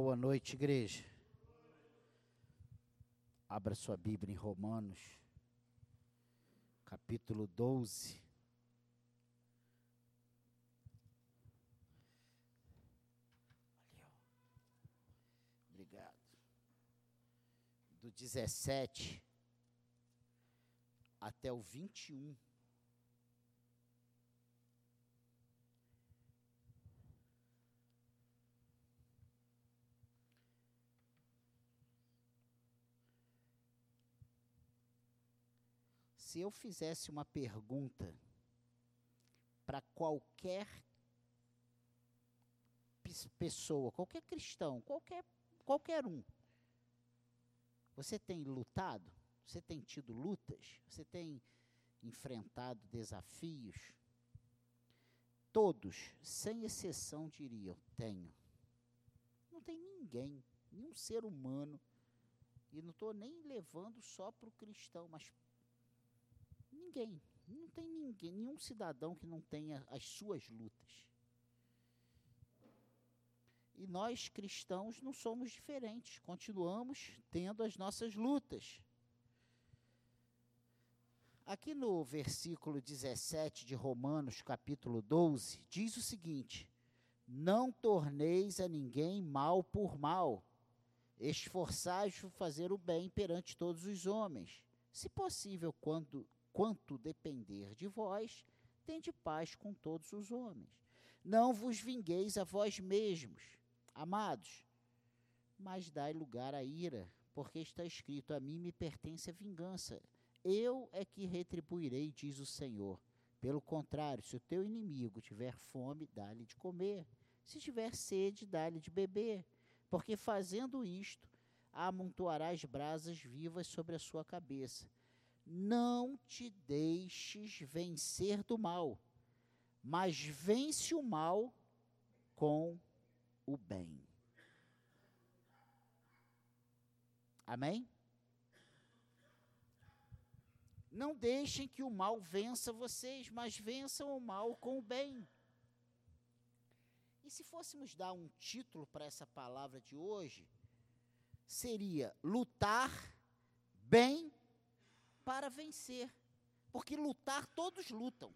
Boa noite, igreja. Abra sua Bíblia em Romanos, capítulo 12. Obrigado. Do 17 até o 21. Se eu fizesse uma pergunta para qualquer pessoa, qualquer cristão, qualquer um, você tem lutado? Você tem tido lutas? Você tem enfrentado desafios? Todos, sem exceção, diriam, tenho. Não tem ninguém, nenhum ser humano, e não estou nem levando só para o cristão, mas ninguém, não tem ninguém, nenhum cidadão que não tenha as suas lutas. E nós cristãos não somos diferentes, continuamos tendo as nossas lutas. Aqui no versículo 17 de Romanos, capítulo 12, diz o seguinte: não torneis a ninguém mal por mal, esforçai-vos a fazer o bem perante todos os homens, se possível, quanto depender de vós, tende paz com todos os homens. Não vos vingueis a vós mesmos, amados, mas dai lugar à ira, porque está escrito, a mim me pertence a vingança, eu é que retribuirei, diz o Senhor. Pelo contrário, se o teu inimigo tiver fome, dá-lhe de comer, se tiver sede, dá-lhe de beber, porque fazendo isto, amontoarás brasas vivas sobre a sua cabeça. Não te deixes vencer do mal, mas vence o mal com o bem. Amém? Não deixem que o mal vença vocês, mas vençam o mal com o bem. E se fôssemos dar um título para essa palavra de hoje, seria lutar bem para vencer, porque lutar todos lutam.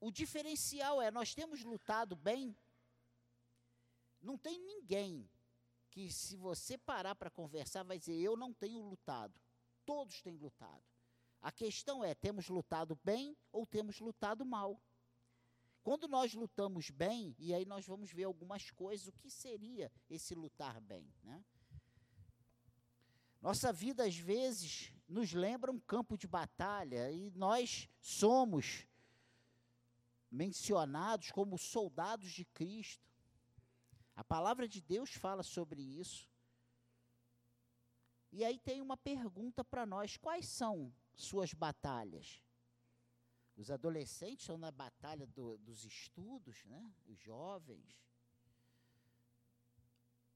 O diferencial é, nós temos lutado bem, não tem ninguém que, se você parar para conversar, vai dizer, eu não tenho lutado, todos têm lutado. A questão é, temos lutado bem ou temos lutado mal? Quando nós lutamos bem, e aí nós vamos ver algumas coisas, o que seria esse lutar bem, né? Nossa vida, às vezes, nos lembra um campo de batalha e nós somos mencionados como soldados de Cristo. A palavra de Deus fala sobre isso. E aí tem uma pergunta para nós, quais são suas batalhas? Os adolescentes estão na batalha dos estudos, né? Os jovens,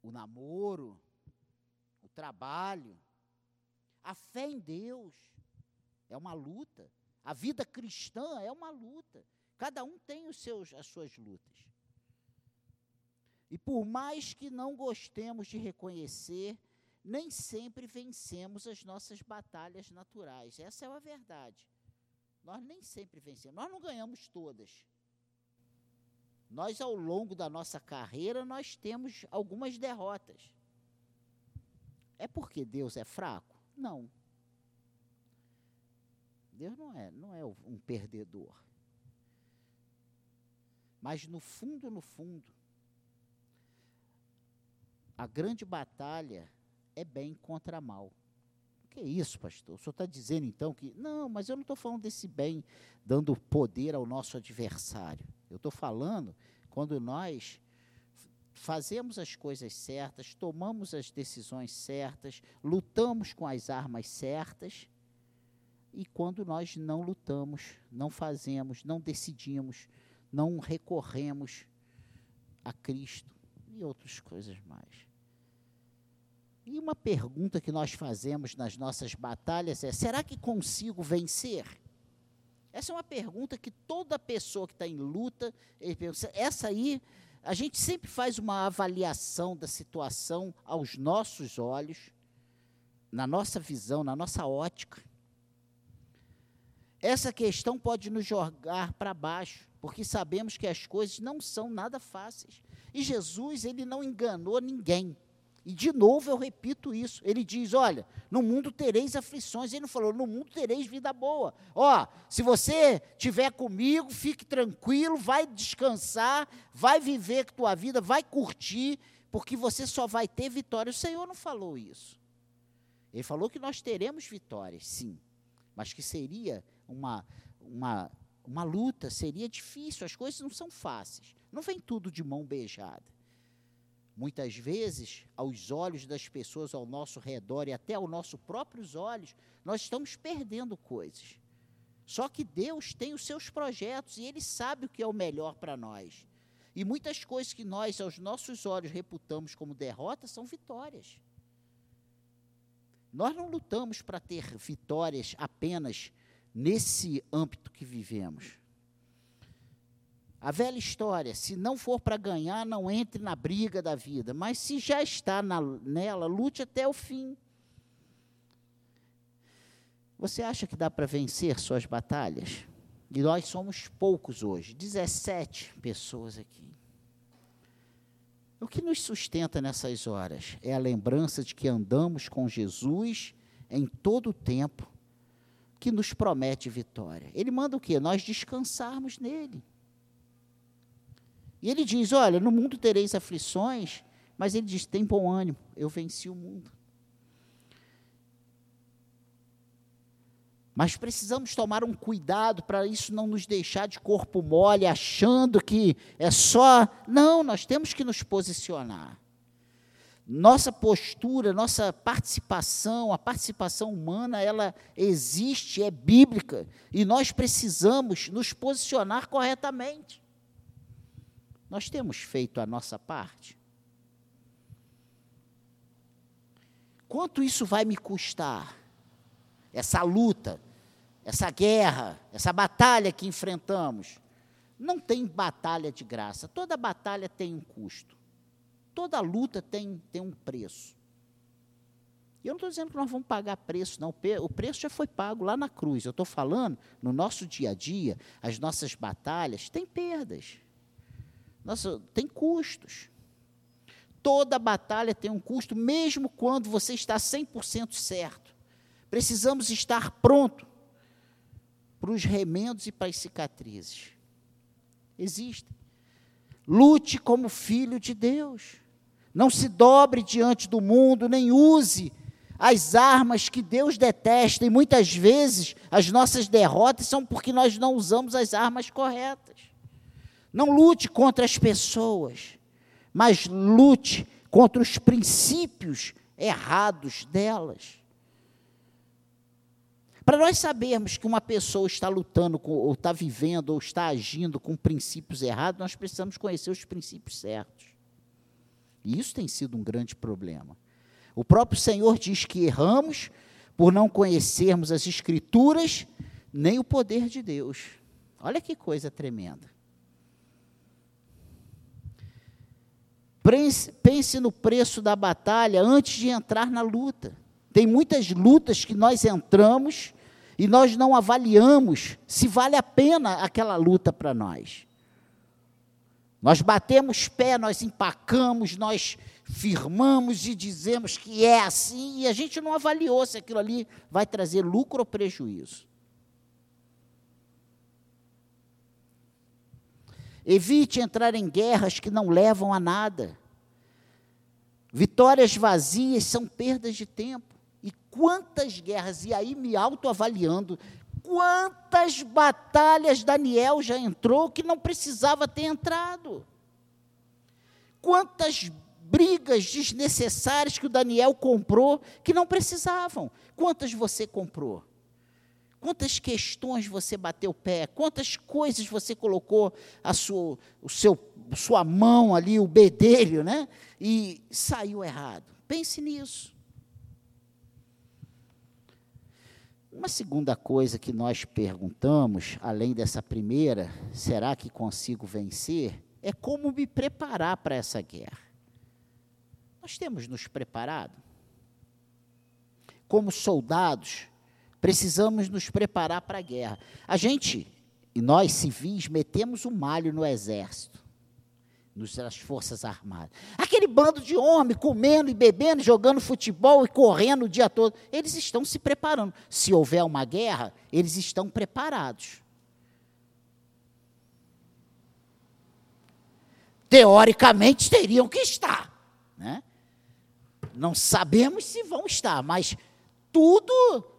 o namoro, o trabalho, a fé em Deus é uma luta, a vida cristã é uma luta, cada um tem as suas lutas. E por mais que não gostemos de reconhecer, nem sempre vencemos as nossas batalhas naturais, essa é a verdade, nós nem sempre vencemos, nós não ganhamos todas. Nós, ao longo da nossa carreira, nós temos algumas derrotas. É porque Deus é fraco? Não. Deus não é um perdedor. Mas no fundo, a grande batalha é bem contra mal. O que é isso, pastor? O senhor está dizendo, então, que... Não, mas eu não estou falando desse bem dando poder ao nosso adversário. Eu estou falando quando nós fazemos as coisas certas, tomamos as decisões certas, lutamos com as armas certas, e quando nós não lutamos, não fazemos, não decidimos, não recorremos a Cristo e outras coisas mais. E uma pergunta que nós fazemos nas nossas batalhas é, será que consigo vencer? Essa é uma pergunta que toda pessoa que está em luta, essa aí... A gente sempre faz uma avaliação da situação aos nossos olhos, na nossa visão, na nossa ótica. Essa questão pode nos jogar para baixo, porque sabemos que as coisas não são nada fáceis. E Jesus, ele não enganou ninguém. E, de novo, eu repito isso. Ele diz, olha, no mundo tereis aflições. Ele não falou, no mundo tereis vida boa. Ó, se você estiver comigo, fique tranquilo, vai descansar, vai viver a tua vida, vai curtir, porque você só vai ter vitória. O Senhor não falou isso. Ele falou que nós teremos vitórias, sim, mas que seria uma luta, seria difícil, as coisas não são fáceis, não vem tudo de mão beijada. Muitas vezes, aos olhos das pessoas ao nosso redor e até aos nossos próprios olhos, nós estamos perdendo coisas. Só que Deus tem os seus projetos e Ele sabe o que é o melhor para nós. E muitas coisas que nós, aos nossos olhos, reputamos como derrotas são vitórias. Nós não lutamos para ter vitórias apenas nesse âmbito que vivemos. A velha história, se não for para ganhar, não entre na briga da vida, mas se já está nela, lute até o fim. Você acha que dá para vencer suas batalhas? E nós somos poucos hoje, 17 pessoas aqui. O que nos sustenta nessas horas é a lembrança de que andamos com Jesus em todo o tempo, que nos promete vitória. Ele manda o quê? Nós descansarmos nele. E ele diz, olha, no mundo tereis aflições, mas ele diz, tem bom ânimo, eu venci o mundo. Mas precisamos tomar um cuidado para isso não nos deixar de corpo mole, achando que é só... Não, nós temos que nos posicionar. Nossa postura, nossa participação, a participação humana, ela existe, é bíblica, e nós precisamos nos posicionar corretamente. Nós temos feito a nossa parte. Quanto isso vai me custar? Essa luta, essa guerra, essa batalha que enfrentamos. Não tem batalha de graça. Toda batalha tem um custo. Toda luta tem um preço. E eu não estou dizendo que nós vamos pagar preço, não. O preço já foi pago lá na cruz. Eu estou falando, no nosso dia a dia, as nossas batalhas têm perdas. Tem custos. Toda batalha tem um custo, mesmo quando você está 100% certo. Precisamos estar pronto para os remendos e para as cicatrizes. Existem. Lute como filho de Deus. Não se dobre diante do mundo, nem use as armas que Deus detesta. E muitas vezes as nossas derrotas são porque nós não usamos as armas corretas. Não lute contra as pessoas, mas lute contra os princípios errados delas. Para nós sabermos que uma pessoa está lutando, ou está vivendo, ou está agindo com princípios errados, nós precisamos conhecer os princípios certos. E isso tem sido um grande problema. O próprio Senhor diz que erramos por não conhecermos as Escrituras, nem o poder de Deus. Olha que coisa tremenda. Pense no preço da batalha antes de entrar na luta. Tem muitas lutas que nós entramos e nós não avaliamos se vale a pena aquela luta para nós. Nós batemos pé, nós empacamos, nós firmamos e dizemos que é assim e a gente não avaliou se aquilo ali vai trazer lucro ou prejuízo. Evite entrar em guerras que não levam a nada. Vitórias vazias são perdas de tempo. E quantas guerras, e aí me autoavaliando, quantas batalhas Daniel já entrou que não precisava ter entrado? Quantas brigas desnecessárias que o Daniel comprou que não precisavam? Quantas você comprou? Quantas questões você bateu o pé? Quantas coisas você colocou sua mão ali, o bedelho, né? E saiu errado. Pense nisso. Uma segunda coisa que nós perguntamos, além dessa primeira, será que consigo vencer? é como me preparar para essa guerra. Nós temos nos preparado? Como soldados, precisamos nos preparar para a guerra. A gente, e nós civis, metemos o malho no exército, nas forças armadas. Aquele bando de homem comendo e bebendo, jogando futebol e correndo o dia todo, eles estão se preparando. Se houver uma guerra, eles estão preparados. Teoricamente, teriam que estar, né? Não sabemos se vão estar, mas tudo,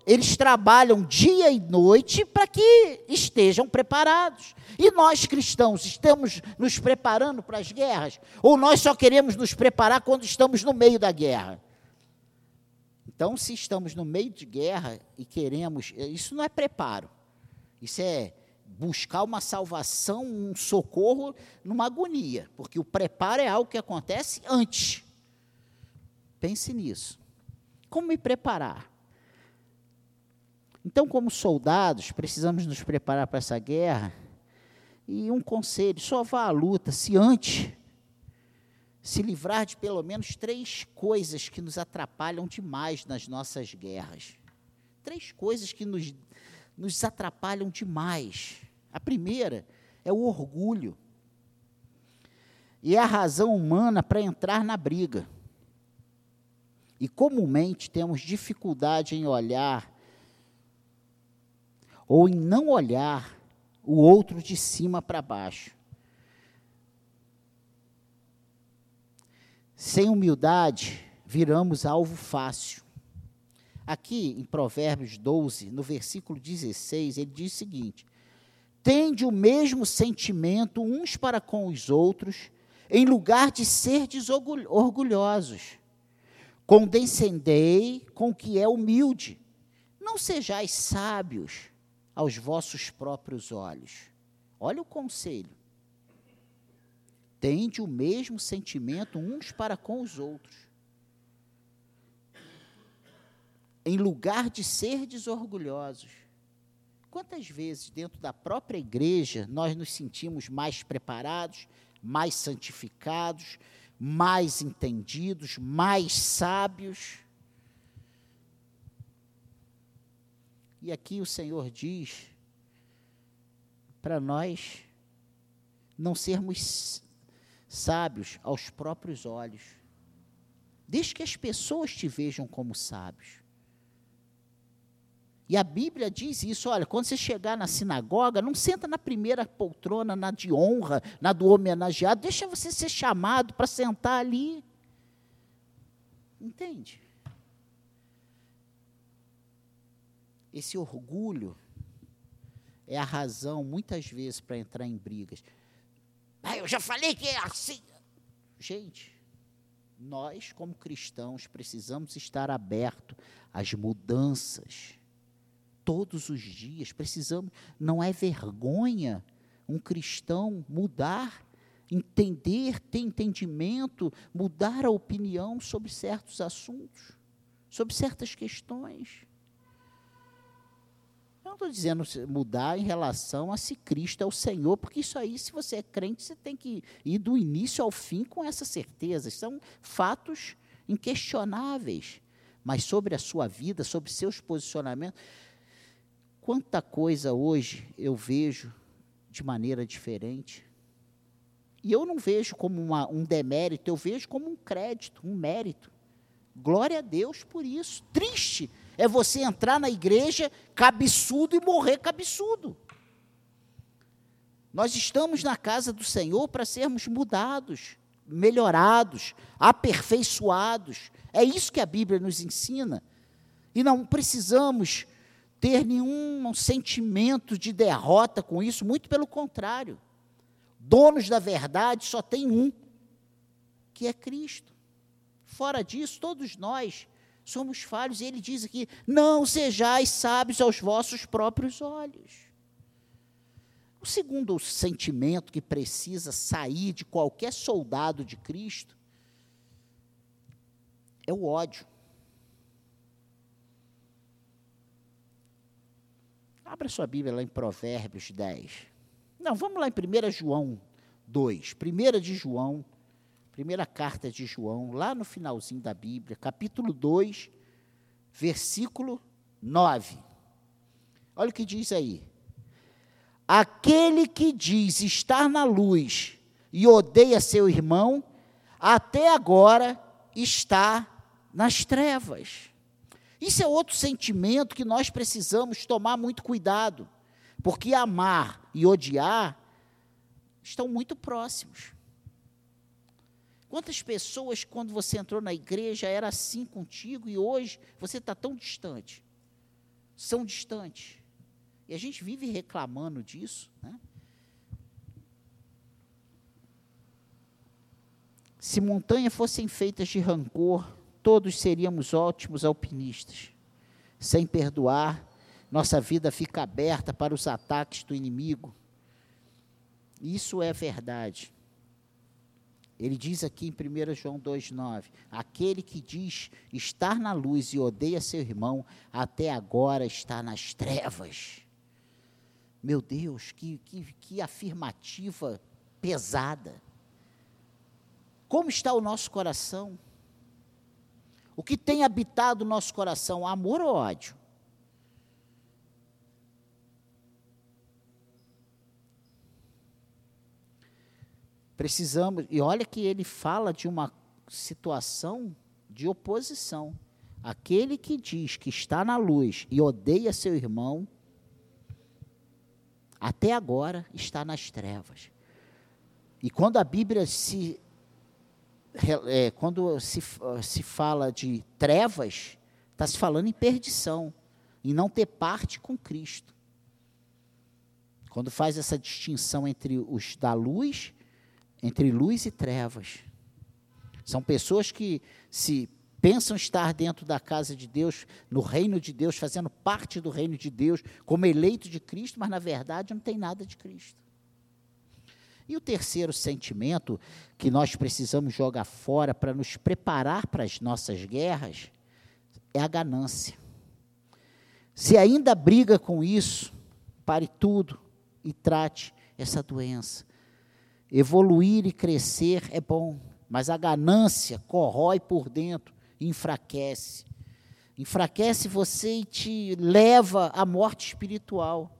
eles trabalham dia e noite para que estejam preparados. E nós, cristãos, estamos nos preparando para as guerras? Ou nós só queremos nos preparar quando estamos no meio da guerra? Então, se estamos no meio de guerra e queremos... Isso não é preparo, isso é... buscar uma salvação, um socorro numa agonia, porque o preparo é algo que acontece antes. Pense nisso. Como me preparar? Então, como soldados, precisamos nos preparar para essa guerra. E um conselho, só vá à luta se antes se livrar de pelo menos 3 coisas que nos atrapalham demais nas nossas guerras. 3 coisas que nos atrapalham demais. A primeira é o orgulho. E é a razão humana para entrar na briga. E comumente temos dificuldade em olhar ou em não olhar o outro de cima para baixo. Sem humildade, viramos alvo fácil. Aqui, em Provérbios 12, no versículo 16, ele diz o seguinte: tende o mesmo sentimento uns para com os outros, em lugar de serdes orgulhosos. Condescendei com o que é humilde. Não sejais sábios aos vossos próprios olhos. Olha o conselho. Tende o mesmo sentimento uns para com os outros, em lugar de serdes orgulhosos. Quantas vezes, dentro da própria igreja, nós nos sentimos mais preparados, mais santificados, mais entendidos, mais sábios? E aqui o Senhor diz para nós não sermos sábios aos próprios olhos. Deixe que as pessoas te vejam como sábios. E a Bíblia diz isso, olha, quando você chegar na sinagoga, não senta na primeira poltrona, na de honra, na do homenageado, deixa você ser chamado para sentar ali. Entende? Esse orgulho é a razão, muitas vezes, para entrar em brigas. Ah, eu já falei que é assim. Gente, nós, como cristãos, precisamos estar abertos às mudanças. Todos os dias, precisamos, não é vergonha um cristão mudar, entender, ter entendimento, mudar a opinião sobre certos assuntos, sobre certas questões. Eu não estou dizendo mudar em relação a se Cristo é o Senhor, porque isso aí, se você é crente, você tem que ir do início ao fim com essa certeza. São fatos inquestionáveis, mas sobre a sua vida, sobre seus posicionamentos... Quanta coisa hoje eu vejo de maneira diferente. E eu não vejo como um demérito, eu vejo como um crédito, um mérito. Glória a Deus por isso. Triste é você entrar na igreja cabeçudo e morrer cabeçudo. Nós estamos na casa do Senhor para sermos mudados, melhorados, aperfeiçoados. É isso que a Bíblia nos ensina. E não precisamos... ter nenhum sentimento de derrota com isso, muito pelo contrário. Donos da verdade só tem um, que é Cristo. Fora disso, todos nós somos falhos, e ele diz aqui, não sejais sábios aos vossos próprios olhos. O segundo sentimento que precisa sair de qualquer soldado de Cristo é o ódio. Abra sua Bíblia lá em Provérbios 10. Não, vamos lá em 1 João 2. Primeira carta de João, lá no finalzinho da Bíblia, capítulo 2, versículo 9. Olha o que diz aí. Aquele que diz estar na luz e odeia seu irmão, até agora está nas trevas. Isso é outro sentimento que nós precisamos tomar muito cuidado, porque amar e odiar estão muito próximos. Quantas pessoas, quando você entrou na igreja, era assim contigo e hoje você está tão distante? São distantes. E a gente vive reclamando disso, né? Se montanhas fossem feitas de rancor, todos seríamos ótimos alpinistas. Sem perdoar, nossa vida fica aberta para os ataques do inimigo. Isso é verdade. Ele diz aqui em 1 João 2,9, aquele que diz estar na luz e odeia seu irmão, até agora está nas trevas. Meu Deus, que afirmativa pesada. Como está o nosso coração? O que tem habitado o nosso coração, amor ou ódio? Precisamos, e olha que ele fala de uma situação de oposição. Aquele que diz que está na luz e odeia seu irmão, até agora está nas trevas. E quando a Bíblia se fala de trevas, está se falando em perdição, em não ter parte com Cristo. Quando faz essa distinção entre os da luz, entre luz e trevas. São pessoas que se pensam estar dentro da casa de Deus, no reino de Deus, fazendo parte do reino de Deus, como eleito de Cristo, mas na verdade não tem nada de Cristo. E o terceiro sentimento que nós precisamos jogar fora para nos preparar para as nossas guerras é a ganância. Se ainda briga com isso, pare tudo e trate essa doença. Evoluir e crescer é bom, mas a ganância corrói por dentro e enfraquece. Enfraquece você e te leva à morte espiritual.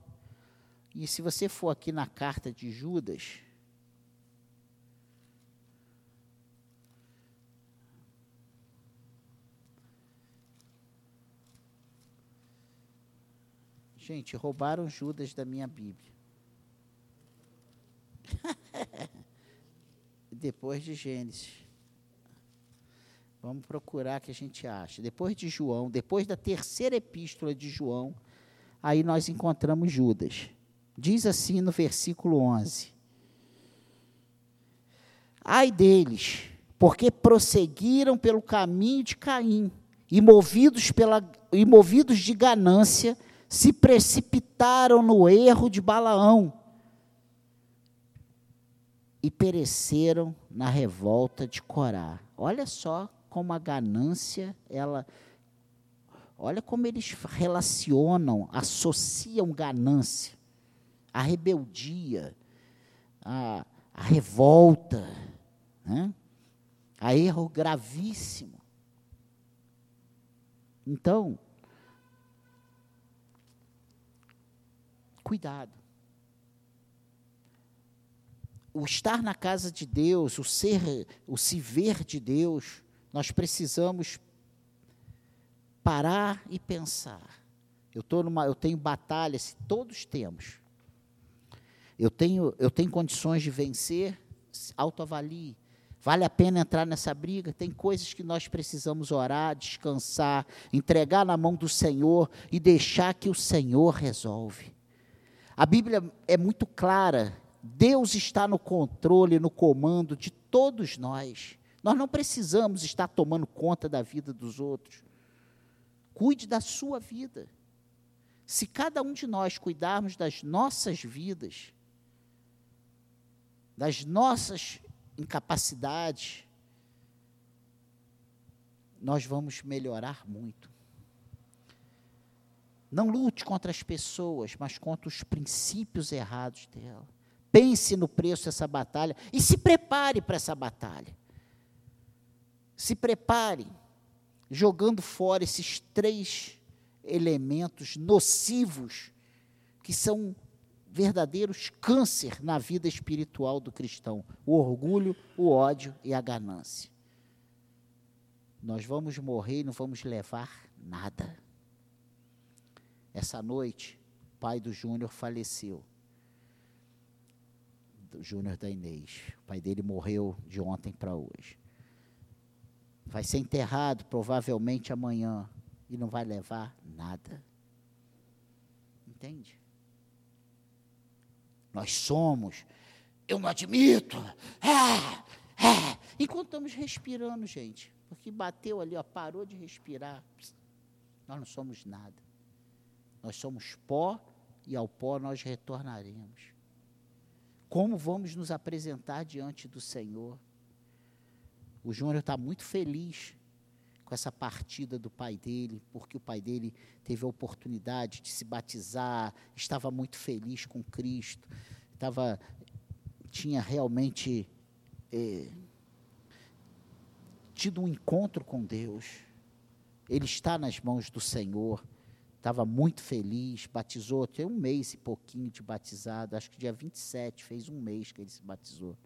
E se você for aqui na carta de Judas, gente, roubaram Judas da minha Bíblia. Depois de Gênesis. Vamos procurar que a gente ache. Depois de João, depois da terceira epístola de João, aí nós encontramos Judas. Diz assim no versículo 11. Ai deles, porque prosseguiram pelo caminho de Caim, e movidos de ganância, se precipitaram no erro de Balaão e pereceram na revolta de Corá. Olha só como a ganância, olha como eles relacionam, associam ganância, a rebeldia, a revolta, né? A erro gravíssimo. Então, cuidado. O estar na casa de Deus, o se ver de Deus, nós precisamos parar e pensar. Eu tenho batalhas, todos temos. Eu tenho condições de vencer, autoavalie. Vale a pena entrar nessa briga? Tem coisas que nós precisamos orar, descansar, entregar na mão do Senhor e deixar que o Senhor resolve. A Bíblia é muito clara. Deus está no controle, no comando de todos nós. Nós não precisamos estar tomando conta da vida dos outros. Cuide da sua vida. Se cada um de nós cuidarmos das nossas vidas, das nossas incapacidades, nós vamos melhorar muito. Não lute contra as pessoas, mas contra os princípios errados dela. Pense no preço dessa batalha e se prepare para essa batalha. Se prepare, jogando fora esses três elementos nocivos que são verdadeiros câncer na vida espiritual do cristão: o orgulho, o ódio e a ganância. Nós vamos morrer e não vamos levar nada. Essa noite, o pai do Júnior faleceu, do Júnior da Inês. O pai dele morreu de ontem para hoje. Vai ser enterrado provavelmente amanhã e não vai levar nada. Entende? Nós somos, eu não admito, enquanto estamos respirando, gente, porque bateu ali, ó, parou de respirar, nós não somos nada. Nós somos pó e ao pó nós retornaremos. Como vamos nos apresentar diante do Senhor? O Júnior está muito feliz com essa partida do pai dele, porque o pai dele teve a oportunidade de se batizar, estava muito feliz com Cristo, tinha realmente tido um encontro com Deus. Ele está nas mãos do Senhor, estava muito feliz, batizou, tem um mês e pouquinho de batizado, acho que dia 27, fez um mês que ele se batizou.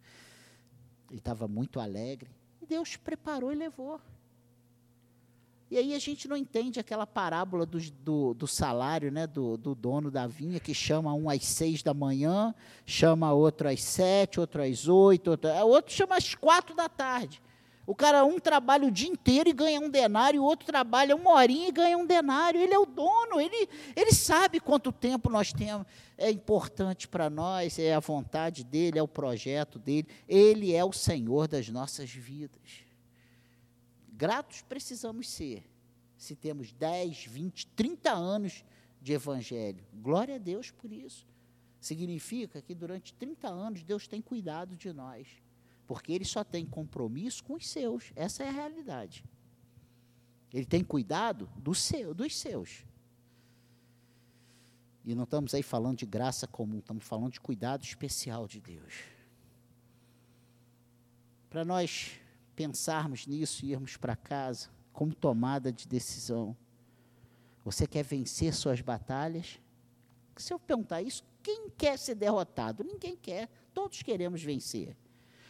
Ele estava muito alegre, e Deus preparou e levou. E aí a gente não entende aquela parábola do salário, né, do dono da vinha, que chama um às 6 da manhã, chama outro às 7, outro às 8, outro chama às 4 da tarde. O cara, um trabalha o dia inteiro e ganha um denário, o outro trabalha 1 horinha e ganha um denário. Ele é o dono, ele sabe quanto tempo nós temos. É importante para nós, é a vontade dele, é o projeto dele. Ele é o Senhor das nossas vidas. Gratos precisamos ser, se temos 10, 20, 30 anos de evangelho. Glória a Deus por isso. Significa que durante 30 anos Deus tem cuidado de nós, porque Ele só tem compromisso com os seus. Essa é a realidade. Ele tem cuidado dos seus. E não estamos aí falando de graça comum, estamos falando de cuidado especial de Deus. Para nós pensarmos nisso e irmos para casa como tomada de decisão. Você quer vencer suas batalhas? Se eu perguntar isso, quem quer ser derrotado? Ninguém quer, todos queremos vencer.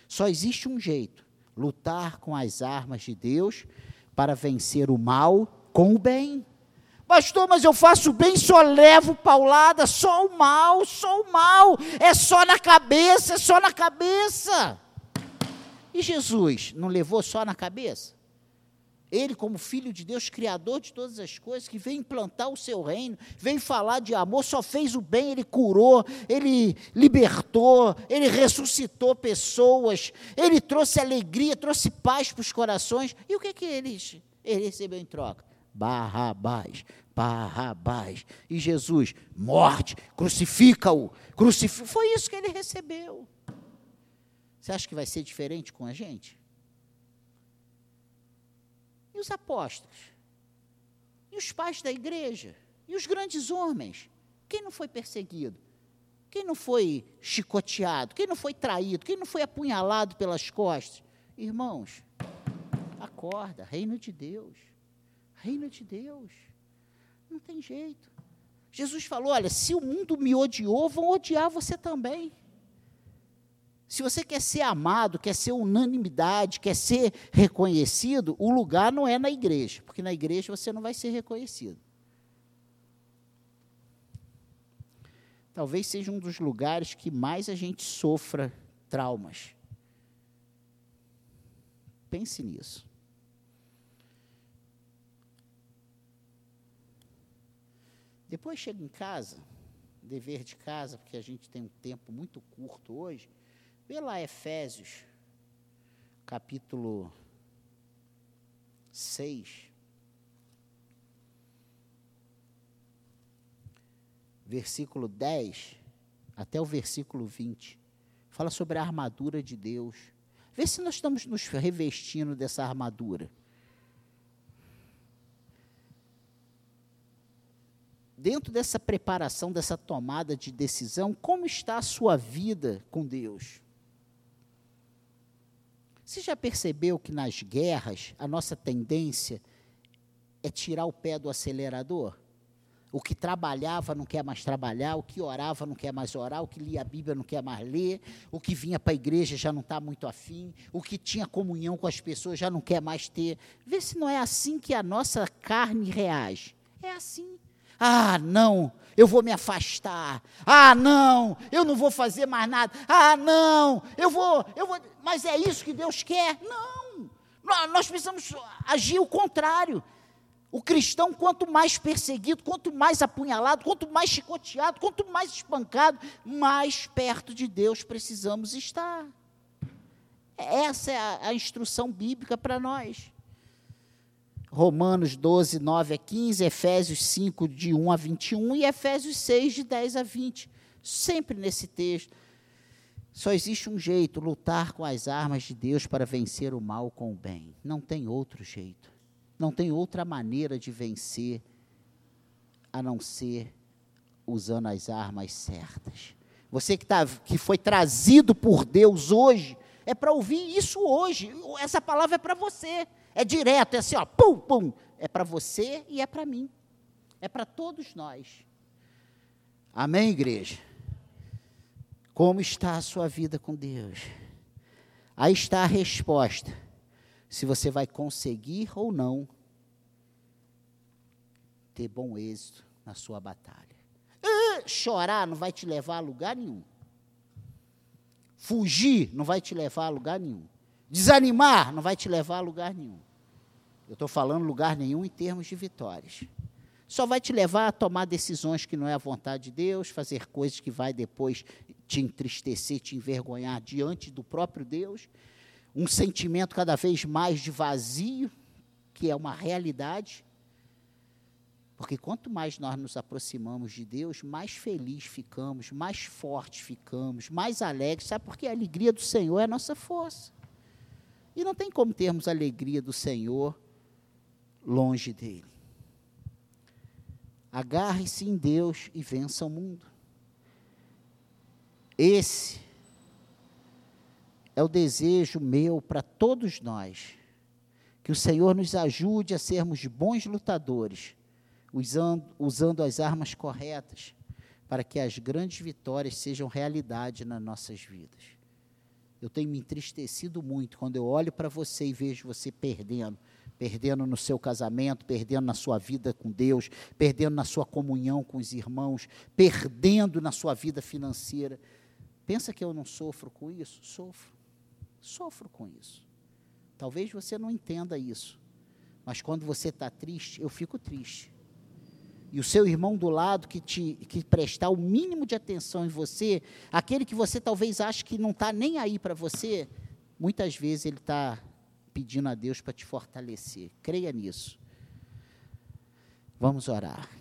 Só existe um jeito: lutar com as armas de Deus para vencer o mal com o bem. Pastor, mas eu faço bem, só levo paulada, só o mal, é só na cabeça, E Jesus não levou só na cabeça? Ele, como Filho de Deus, Criador de todas as coisas, que veio implantar o seu reino, veio falar de amor, só fez o bem, ele curou, ele libertou, ele ressuscitou pessoas, ele trouxe alegria, trouxe paz para os corações. E o que ele recebeu em troca? Barrabás. E Jesus, morte, crucifica-o. Foi isso que ele recebeu. Você acha que vai ser diferente com a gente? E os apóstolos? E os pais da igreja? E os grandes homens? Quem não foi perseguido? Quem não foi chicoteado? Quem não foi traído? Quem não foi apunhalado pelas costas? Irmãos, acorda, reino de Deus. Não tem jeito. Jesus falou, olha, se o mundo me odiou, vão odiar você também. Se você quer ser amado, quer ser unanimidade, quer ser reconhecido, o lugar não é na igreja, porque na igreja você não vai ser reconhecido. Talvez seja um dos lugares que mais a gente sofra traumas. Pense nisso. Depois chega em casa, dever de casa, porque a gente tem um tempo muito curto hoje. Vê lá Efésios, capítulo 6, versículo 10 até o versículo 20. Fala sobre a armadura de Deus. Vê se nós estamos nos revestindo dessa armadura. dentro dessa preparação, dessa tomada de decisão, como está a sua vida com Deus? Você já percebeu que nas guerras a nossa tendência é tirar o pé do acelerador? O que trabalhava não quer mais trabalhar, o que orava não quer mais orar, o que lia a Bíblia não quer mais ler, o que vinha para a igreja já não está muito afim, o que tinha comunhão com as pessoas já não quer mais ter. Vê se não é assim que a nossa carne reage. É assim. Ah, não, eu vou me afastar. Ah, não, eu não vou fazer mais nada. Ah, não, eu vou. Mas é isso que Deus quer? Não. Nós precisamos agir o contrário. O cristão, quanto mais perseguido, quanto mais apunhalado, quanto mais chicoteado, quanto mais espancado, mais perto de Deus precisamos estar. Essa é a instrução bíblica para nós. Romanos 12, 9 a 15, Efésios 5, de 1 a 21 e Efésios 6, de 10 a 20. Sempre nesse texto. Só existe um jeito, lutar com as armas de Deus para vencer o mal com o bem. Não tem outro jeito. Não tem outra maneira de vencer a não ser usando as armas certas. Você que foi trazido por Deus hoje, é para ouvir isso hoje. Essa palavra é para você. É direto, é assim, ó, pum, pum. É para você e é para mim. É para todos nós. Amém, igreja? Como está a sua vida com Deus? Aí está a resposta. Se você vai conseguir ou não ter bom êxito na sua batalha. Chorar não vai te levar a lugar nenhum. Fugir não vai te levar a lugar nenhum. Desanimar não vai te levar a lugar nenhum. Eu estou falando lugar nenhum em termos de vitórias. Só vai te levar a tomar decisões que não é a vontade de Deus, fazer coisas que vai depois te entristecer, te envergonhar diante do próprio Deus. Um sentimento cada vez mais de vazio, que é uma realidade, porque quanto mais nós nos aproximamos de Deus, mais feliz ficamos, mais fortes ficamos, mais alegres, sabe? Porque a alegria do Senhor é a nossa força. E não tem como termos a alegria do Senhor longe dele. Agarre-se em Deus e vença o mundo. Esse é o desejo meu para todos nós, que o Senhor nos ajude a sermos bons lutadores, usando as armas corretas, para que as grandes vitórias sejam realidade nas nossas vidas. Eu tenho me entristecido muito quando eu olho para você e vejo você perdendo no seu casamento, perdendo na sua vida com Deus, perdendo na sua comunhão com os irmãos, perdendo na sua vida financeira. Pensa que eu não sofro com isso? Sofro com isso. Talvez você não entenda isso, mas quando você está triste, eu fico triste. E o seu irmão do lado que prestar o mínimo de atenção em você, aquele que você talvez ache que não está nem aí para você, muitas vezes ele está pedindo a Deus para te fortalecer. Creia nisso. Vamos orar.